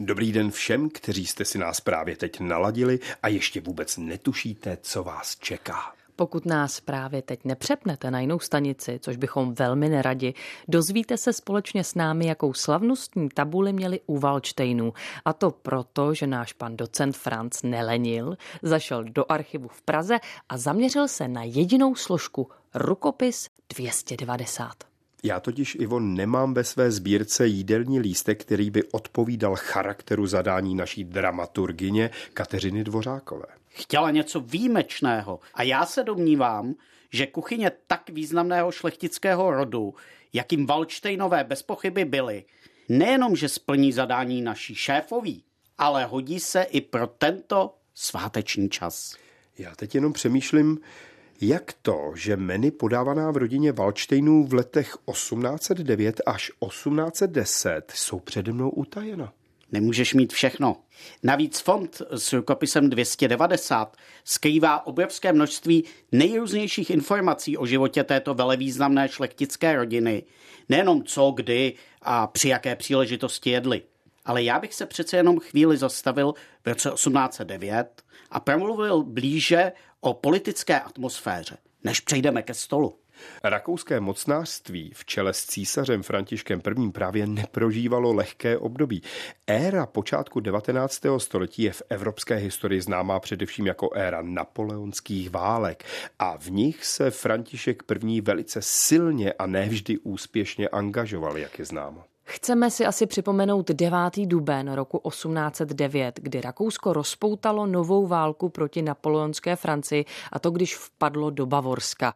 Dobrý den všem, kteří jste si nás právě teď naladili a ještě vůbec netušíte, co vás čeká. Pokud nás právě teď nepřepnete na jinou stanici, což bychom velmi neradi, dozvíte se společně s námi, jakou slavnostní tabuli měli u Valdštejnů. A to proto, že náš pan docent Franz nelenil, zašel do archivu v Praze a zaměřil se na jedinou složku rukopis 290. Já totiž, Ivo, nemám ve své sbírce jídelní lístek, který by odpovídal charakteru zadání naší dramaturgyně Kateřiny Dvořákové. Chtěla něco výjimečného a já se domnívám, že kuchyně tak významného šlechtického rodu, jakým Valdštejnové bez pochyby byly, nejenom, že splní zadání naší šéfoví, ale hodí se i pro tento sváteční čas. Já teď jenom přemýšlím, jak to, že menu podávaná v rodině Valdštejnů v letech 1809 až 1810 jsou přede mnou utajena. Nemůžeš mít všechno. Navíc fond s rukopisem 290 skrývá obrovské množství nejrůznějších informací o životě této velevýznamné šlechtické rodiny. Nejenom co, kdy a při jaké příležitosti jedli. Ale já bych se přece jenom chvíli zastavil v roce 1809 a promluvil blíže o politické atmosféře, než přejdeme ke stolu. Rakouské mocnářství v čele s císařem Františkem I. právě neprožívalo lehké období. Éra počátku 19. století je v evropské historii známá především jako éra napoleonských válek a v nich se František I. velice silně a ne vždy úspěšně angažoval, jak je známo. Chceme si asi připomenout 9. duben roku 1809, kdy Rakousko rozpoutalo novou válku proti napoleonské Francii, a to když vpadlo do Bavorska.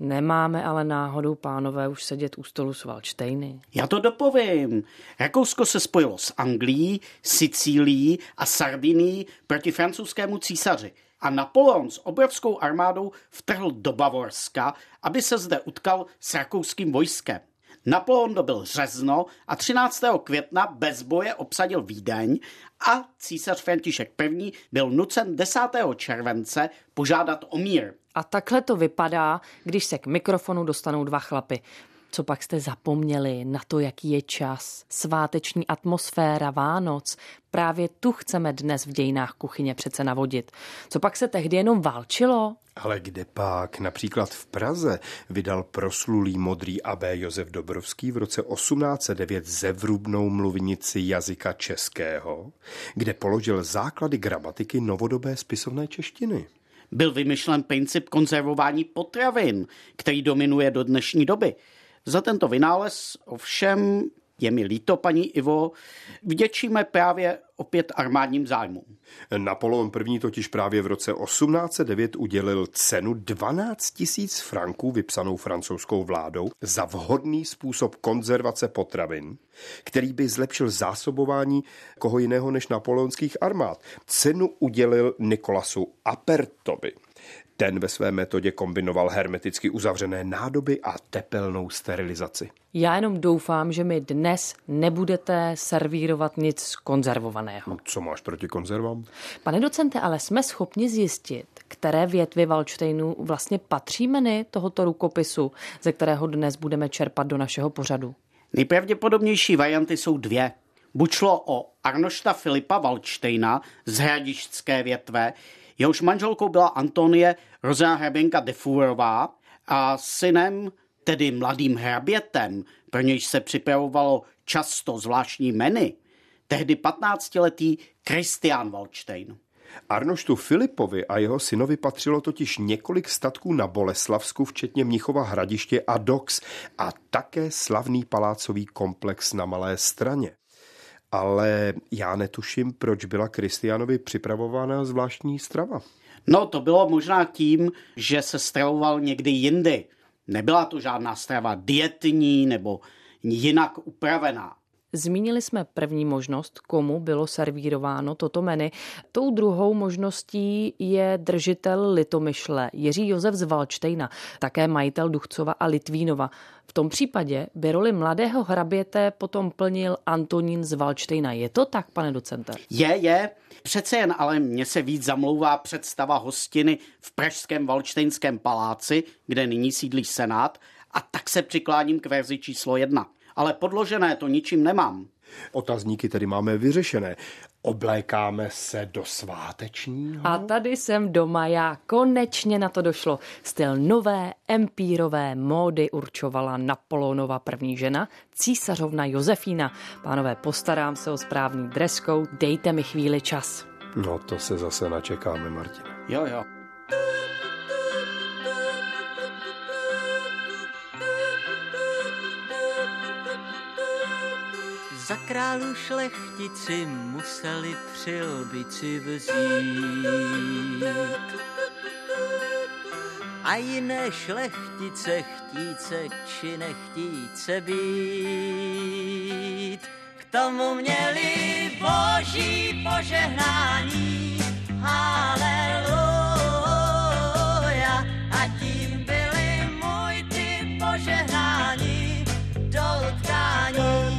Nemáme ale náhodou, pánové, už sedět u stolu s Valdštejny? Já to dopovím. Rakousko se spojilo s Anglií, Sicílií a Sardinií proti francouzskému císaři. A Napoleon s obrovskou armádou vtrhl do Bavorska, aby se zde utkal s rakouským vojskem. Napoleon dobyl Řezno a 13. května bez boje obsadil Vídeň a císař František I. byl nucen 10. července požádat o mír. A takhle to vypadá, když se k mikrofonu dostanou dva chlapy. Co pak jste zapomněli na to, jaký je čas, sváteční atmosféra Vánoc? Právě tu chceme dnes v dějinách kuchyně přece navodit. Co pak se tehdy jenom válčilo? Ale kde pak? Například v Praze vydal proslulý modrý abbé Josef Dobrovský v roce 1809 zevrubnou mluvnici jazyka českého, kde položil základy gramatiky novodobé spisovné češtiny. Byl vymyšlen princip konzervování potravin, který dominuje do dnešní doby. Za tento vynález ovšem, je mi líto, paní Ivo, vděčíme právě opět armádním zájmům. Napoleon I. totiž právě v roce 1809 udělil cenu 12 000 franků vypsanou francouzskou vládou za vhodný způsob konzervace potravin, který by zlepšil zásobování koho jiného než napoleonských armád. Cenu udělil Nicolasu Appertovi. Ten ve své metodě kombinoval hermeticky uzavřené nádoby a tepelnou sterilizaci. Já jenom doufám, že mi dnes nebudete servírovat nic konzervovaného. No, co máš proti konzervám? Pane docente, ale jsme schopni zjistit, které větvy Valdštejnů vlastně patří menu tohoto rukopisu, ze kterého dnes budeme čerpat do našeho pořadu. Nejpravděpodobnější varianty jsou dvě. Buď šlo o Arnošta Filipa Valdštejna z hradišťské větve, jehož manželkou byla Antonie rozená hraběnka de Furová a synem, tedy mladým hrabětem, pro nějž se připravovalo často zvláštní menu, tehdy 15-letý Kristián Valdštejn. Arnoštu Filipovi a jeho synovi patřilo totiž několik statků na Boleslavsku, včetně Mnichova Hradiště a Dox a také slavný palácový komplex na Malé Straně. Ale já netuším, proč byla Kristiánovi připravována zvláštní strava. No, to bylo možná tím, že se stravoval někdy jindy. Nebyla to žádná strava dietní nebo jinak upravená. Zmínili jsme první možnost, komu bylo servírováno toto menu. Tou druhou možností je držitel Litomyšle Jiří Josef z Valdštejna, také majitel Duchcova a Litvínova. V tom případě by roli mladého hraběte potom plnil Antonín z Valdštejna. Je to tak, pane docente? Je. Přece jen ale mně se víc zamlouvá představa hostiny v pražském Valdštejnském paláci, kde nyní sídlí senát, a tak se přikláním k verzi číslo 1. Ale podložené to ničím nemám. Otazníky tedy máme vyřešené. Oblékáme se do svátečního. A tady jsem doma já. Konečně na to došlo. Styl nové empírové módy určovala Napoleonova první žena, císařovna Josefína. Pánové, postarám se o správný dreskou. Dejte mi chvíli čas. No to se zase načekáme, Martine. Jo. Za králu šlechtici museli přilbici vzít a jiné šlechtice chtíce či nechtíce být. K tomu měli boží požehnání, haleluja, a tím byli můj ty požehnání do utkání.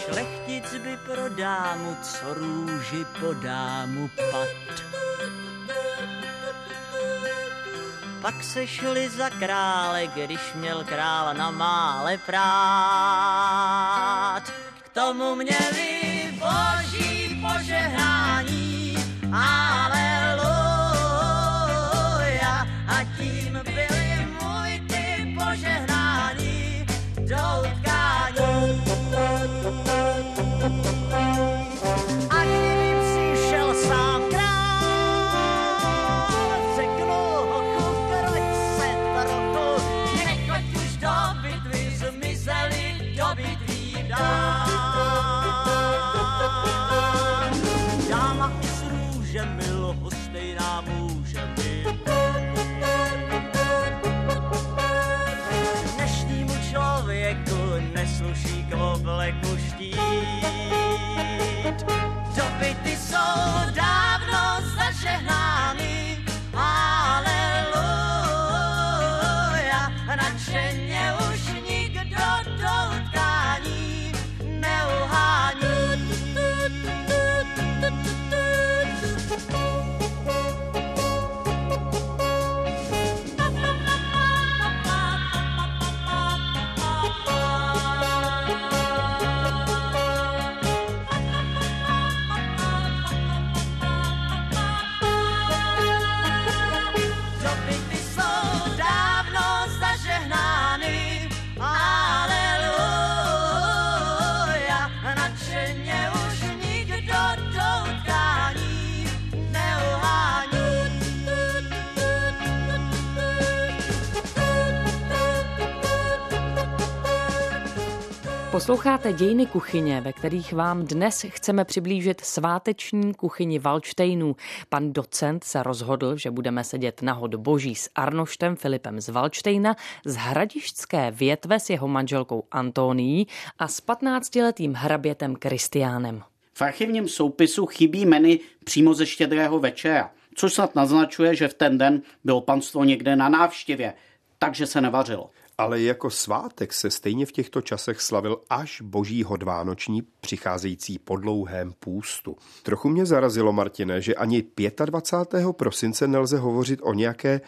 Šlechtic by pro dámu, co růži podá mu pat. Pak se šli za krále, když měl král na mále prát. K tomu měli boží požehnání, aleluja, a tím byli můj ty požehnání do utkání. A kdybym si šel sám král, řeknu hochu, kroť se trochu, nechoď už do bitvy, zmizeli do bitví dám. Dáma i s růžem lhostejná může být. Dnešnímu člověku nesluší k obleku štít. Dobyty jsou dávno zažehnány, aleluja, nadšeně už nikdo do utkání neuhání. Posloucháte Dějiny kuchyně, ve kterých vám dnes chceme přiblížit sváteční kuchyni Valdštejnů. Pan docent se rozhodl, že budeme sedět na hod boží s Arnoštem Filipem z Valdštejna, z hradišťské větve s jeho manželkou Antonií a s 15-letým hrabětem Kristiánem. V archivním soupisu chybí menu přímo ze Štědrého večera, což snad naznačuje, že v ten den bylo panstvo někde na návštěvě, takže se nevařilo. Ale jako svátek se stejně v těchto časech slavil až boží hod vánoční, přicházející po dlouhém půstu. Trochu mě zarazilo, Martine, že ani 25. prosince nelze hovořit o nějaké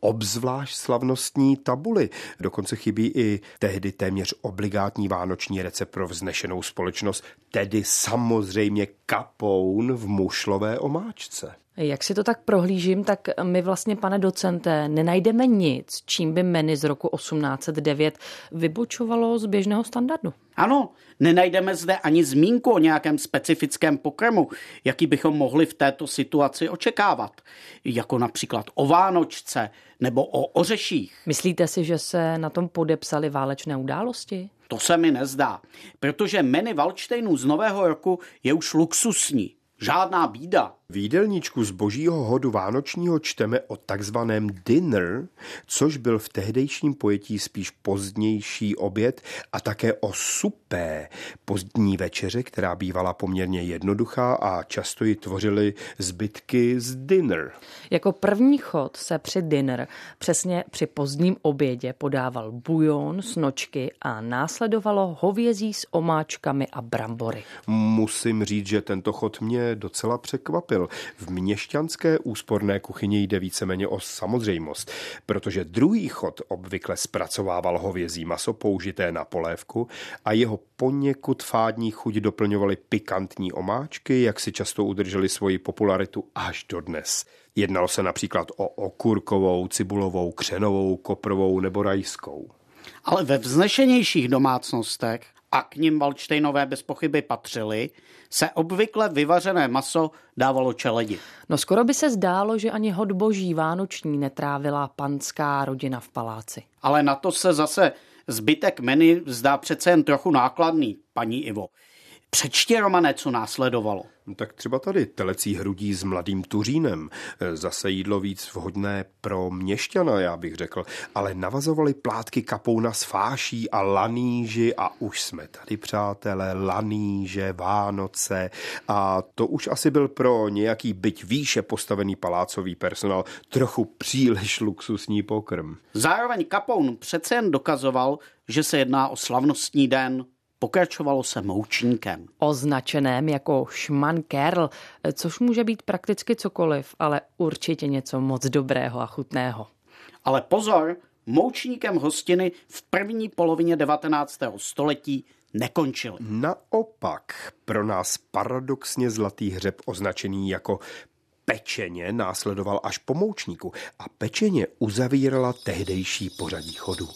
obzvlášť slavnostní tabuli. Dokonce chybí i tehdy téměř obligátní vánoční recept pro vznešenou společnost, tedy samozřejmě kapoun v mušlové omáčce. Jak si to tak prohlížím, tak my vlastně, pane docente, nenajdeme nic, čím by menu z roku 1809 vybočovalo z běžného standardu. Ano, nenajdeme zde ani zmínku o nějakém specifickém pokrmu, jaký bychom mohli v této situaci očekávat. Jako například o Vánočce nebo o ořeších. Myslíte si, že se na tom podepsaly válečné události? To se mi nezdá, protože menu Valdštejnů z Nového roku je už luxusní. Žádná bída. V jídelníčku z božího hodu vánočního čteme o takzvaném dinner, což byl v tehdejším pojetí spíš pozdnější oběd, a také o supé, pozdní večeře, která bývala poměrně jednoduchá a často ji tvořily zbytky z dinner. Jako první chod se při dinner, přesně při pozdním obědě, podával bujon, snočky a následovalo hovězí s omáčkami a brambory. Musím říct, že tento chod mě mne docela překvapil. V měšťanské úsporné kuchyni jde víceméně o samozřejmost, protože druhý chod obvykle zpracovával hovězí maso použité na polévku a jeho poněkud fádní chuť doplňovaly pikantní omáčky, jak si často udržely svoji popularitu až dodnes. Jednalo se například o okurkovou, cibulovou, křenovou, koprovou nebo rajskou. Ale ve vznešenějších domácnostech, a k nim Valdštejnové bez pochyby patřili, se obvykle vyvařené maso dávalo čeledi. No skoro by se zdálo, že ani hod boží vánoční netrávila panská rodina v paláci. Ale na to se zase zbytek menu zdá přece jen trochu nákladný, paní Ivo. Přečti, Romane, co následovalo. Tak třeba tady telecí hrudí s mladým tuřínem. Zase jídlo víc vhodné pro měšťana, já bych řekl. Ale navazovaly plátky kapouna s fáší a lanýži. A už jsme tady, přátelé, lanýže, Vánoce. A to už asi byl pro nějaký byť výše postavený palácový personál trochu příliš luxusní pokrm. Zároveň kapoun přece jen dokazoval, že se jedná o slavnostní den. Pokračovalo se moučníkem. Označeném jako šmankerl, což může být prakticky cokoliv, ale určitě něco moc dobrého a chutného. Ale pozor, moučníkem hostiny v první polovině 19. století nekončily. Naopak, pro nás paradoxně zlatý hřeb označený jako pečeně následoval až po moučníku a pečeně uzavírala tehdejší pořadí chodu.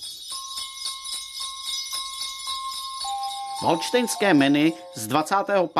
Valdštejnské menu z 25.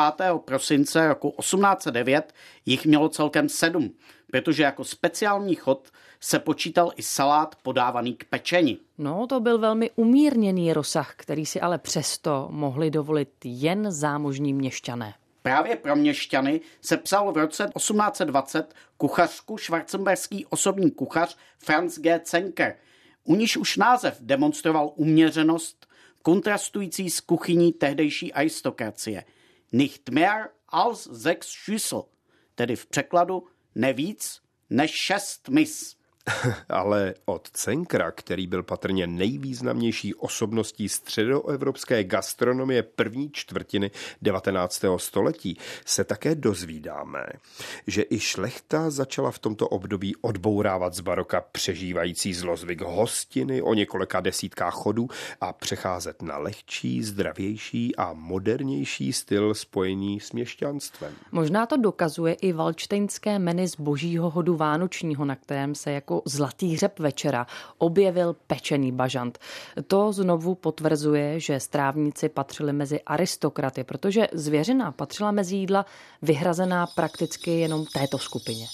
prosince roku 1809 jich mělo celkem 7, protože jako speciální chod se počítal i salát podávaný k pečení. No, to byl velmi umírněný rozsah, který si ale přesto mohli dovolit jen zámožní měšťané. Právě pro měšťany se psal v roce 1820 kuchařku švarcemberský osobní kuchař Franz G. Zenker, u níž už název demonstroval uměřenost, kontrastující s kuchyní tehdejší aristokracie. Nicht mehr als 6 Schüssel, tedy v překladu nevíc než 6 mis. Ale od Zenkera, který byl patrně nejvýznamnější osobností středoevropské gastronomie první čtvrtiny 19. století, se také dozvídáme, že i šlechta začala v tomto období odbourávat z baroka přežívající zlozvyk hostiny o několika desítkách chodů a přecházet na lehčí, zdravější a modernější styl spojený s měšťanstvem. Možná to dokazuje i valdštejnské menu z božího hodu vánočního, na kterém se jako zlatý hřeb večera objevil pečený bažant. To znovu potvrzuje, že strávníci patřili mezi aristokraty, protože zvěřina patřila mezi jídla vyhrazená prakticky jenom této skupině.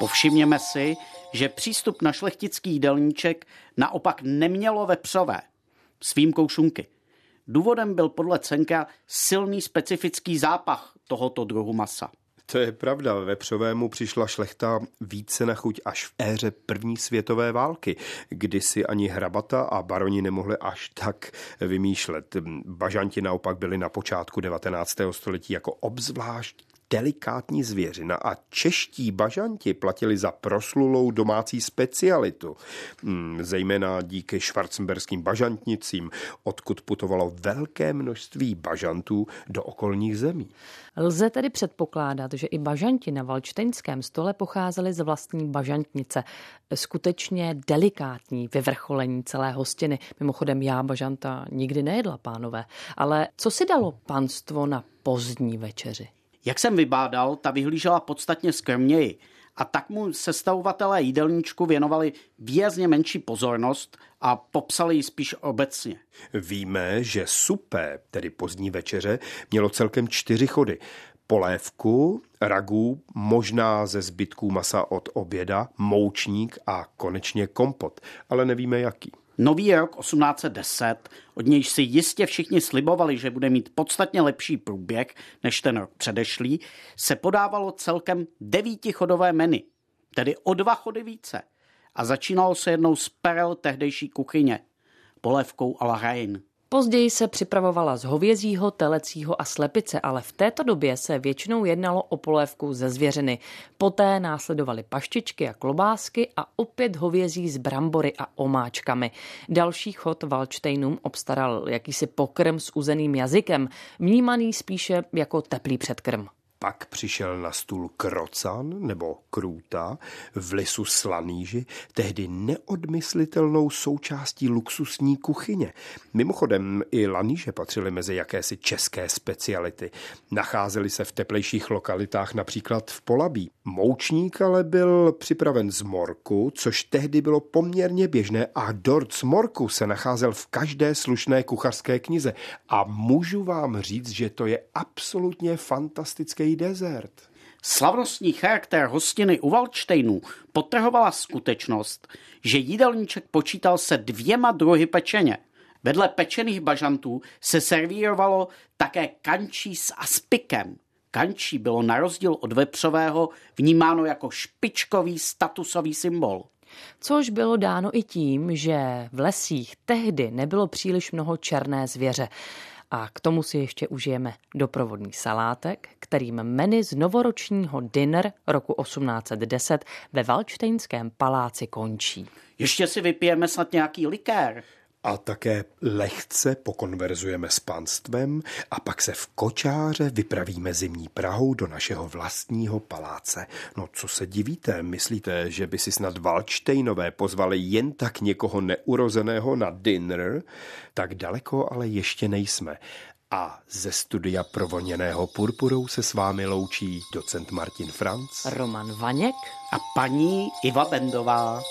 Povšimněme si, že přístup na šlechtický jídelníček naopak nemělo vepřové, s výjimkou šunky. Důvodem byl podle Zenkera silný specifický zápach tohoto druhu masa. To je pravda, vepřovému přišla šlechta více na chuť až v éře první světové války, kdy si ani hrabata a baroni nemohli až tak vymýšlet. Bažanti naopak byli na počátku 19. století jako obzvlášť delikátní zvěřina a čeští bažanti platili za proslulou domácí specialitu, zejména díky švarcemberským bažantnicím, odkud putovalo velké množství bažantů do okolních zemí. Lze tedy předpokládat, že i bažanti na valdštejnském stole pocházeli z vlastní bažantnice. Skutečně delikátní vyvrcholení celé hostiny. Mimochodem, já bažanta nikdy nejedla, pánové. Ale co si dalo panstvo na pozdní večeři? Jak jsem vybádal, ta vyhlížela podstatně skromněji a tak mu sestavovatelé jídelníčku věnovali výrazně menší pozornost a popsali ji spíš obecně. Víme, že supé, tedy pozdní večeře, mělo celkem 4 chody. Polévku, ragu, možná ze zbytků masa od oběda, moučník a konečně kompot, ale nevíme jaký. Nový rok 1810, od nějž si jistě všichni slibovali, že bude mít podstatně lepší průběh než ten rok předešlý, se podávalo celkem 9chodové menu, tedy o 2 chody více. A začínalo se jednou z perel tehdejší kuchyně, polévkou à la Reine. Později se připravovala z hovězího, telecího a slepice, ale v této době se většinou jednalo o polévku ze zvěřiny. Poté následovaly paštičky a klobásky a opět hovězí s brambory a omáčkami. Další chod Valdštejnům obstaral jakýsi pokrm s uzeným jazykem, vnímaný spíše jako teplý předkrm. Pak přišel na stůl krocan nebo krůta, v lisu slanýži, tehdy neodmyslitelnou součástí luxusní kuchyně. Mimochodem i lanýže patřily mezi jakési české speciality. Nacházely se v teplejších lokalitách, například v Polabí. Moučník ale byl připraven z morku, což tehdy bylo poměrně běžné, a dort z morku se nacházel v každé slušné kuchařské knize. A můžu vám říct, že to je absolutně fantastický desert. Slavnostní charakter hostiny u Valdštejnů podtrhovala skutečnost, že jídelníček počítal se 2 druhy pečeně. Vedle pečených bažantů se servírovalo také kančí s aspikem. Kančí bylo na rozdíl od vepřového vnímáno jako špičkový statusový symbol. Což bylo dáno i tím, že v lesích tehdy nebylo příliš mnoho černé zvěře. A k tomu si ještě užijeme doprovodný salátek, kterým menu z novoročního dinner roku 1810 ve Valdštejnském paláci končí. Ještě si vypijeme snad nějaký likér. A také lehce pokonverzujeme s panstvem a pak se v kočáře vypravíme zimní Prahou do našeho vlastního paláce. No co se divíte, myslíte, že by si snad Valdštejnové pozvali jen tak někoho neurozeného na dinner? Tak daleko ale ještě nejsme. A ze studia provoněného purpurou se s vámi loučí docent Martin Franz, Roman Vaněk a paní Iva Bendová.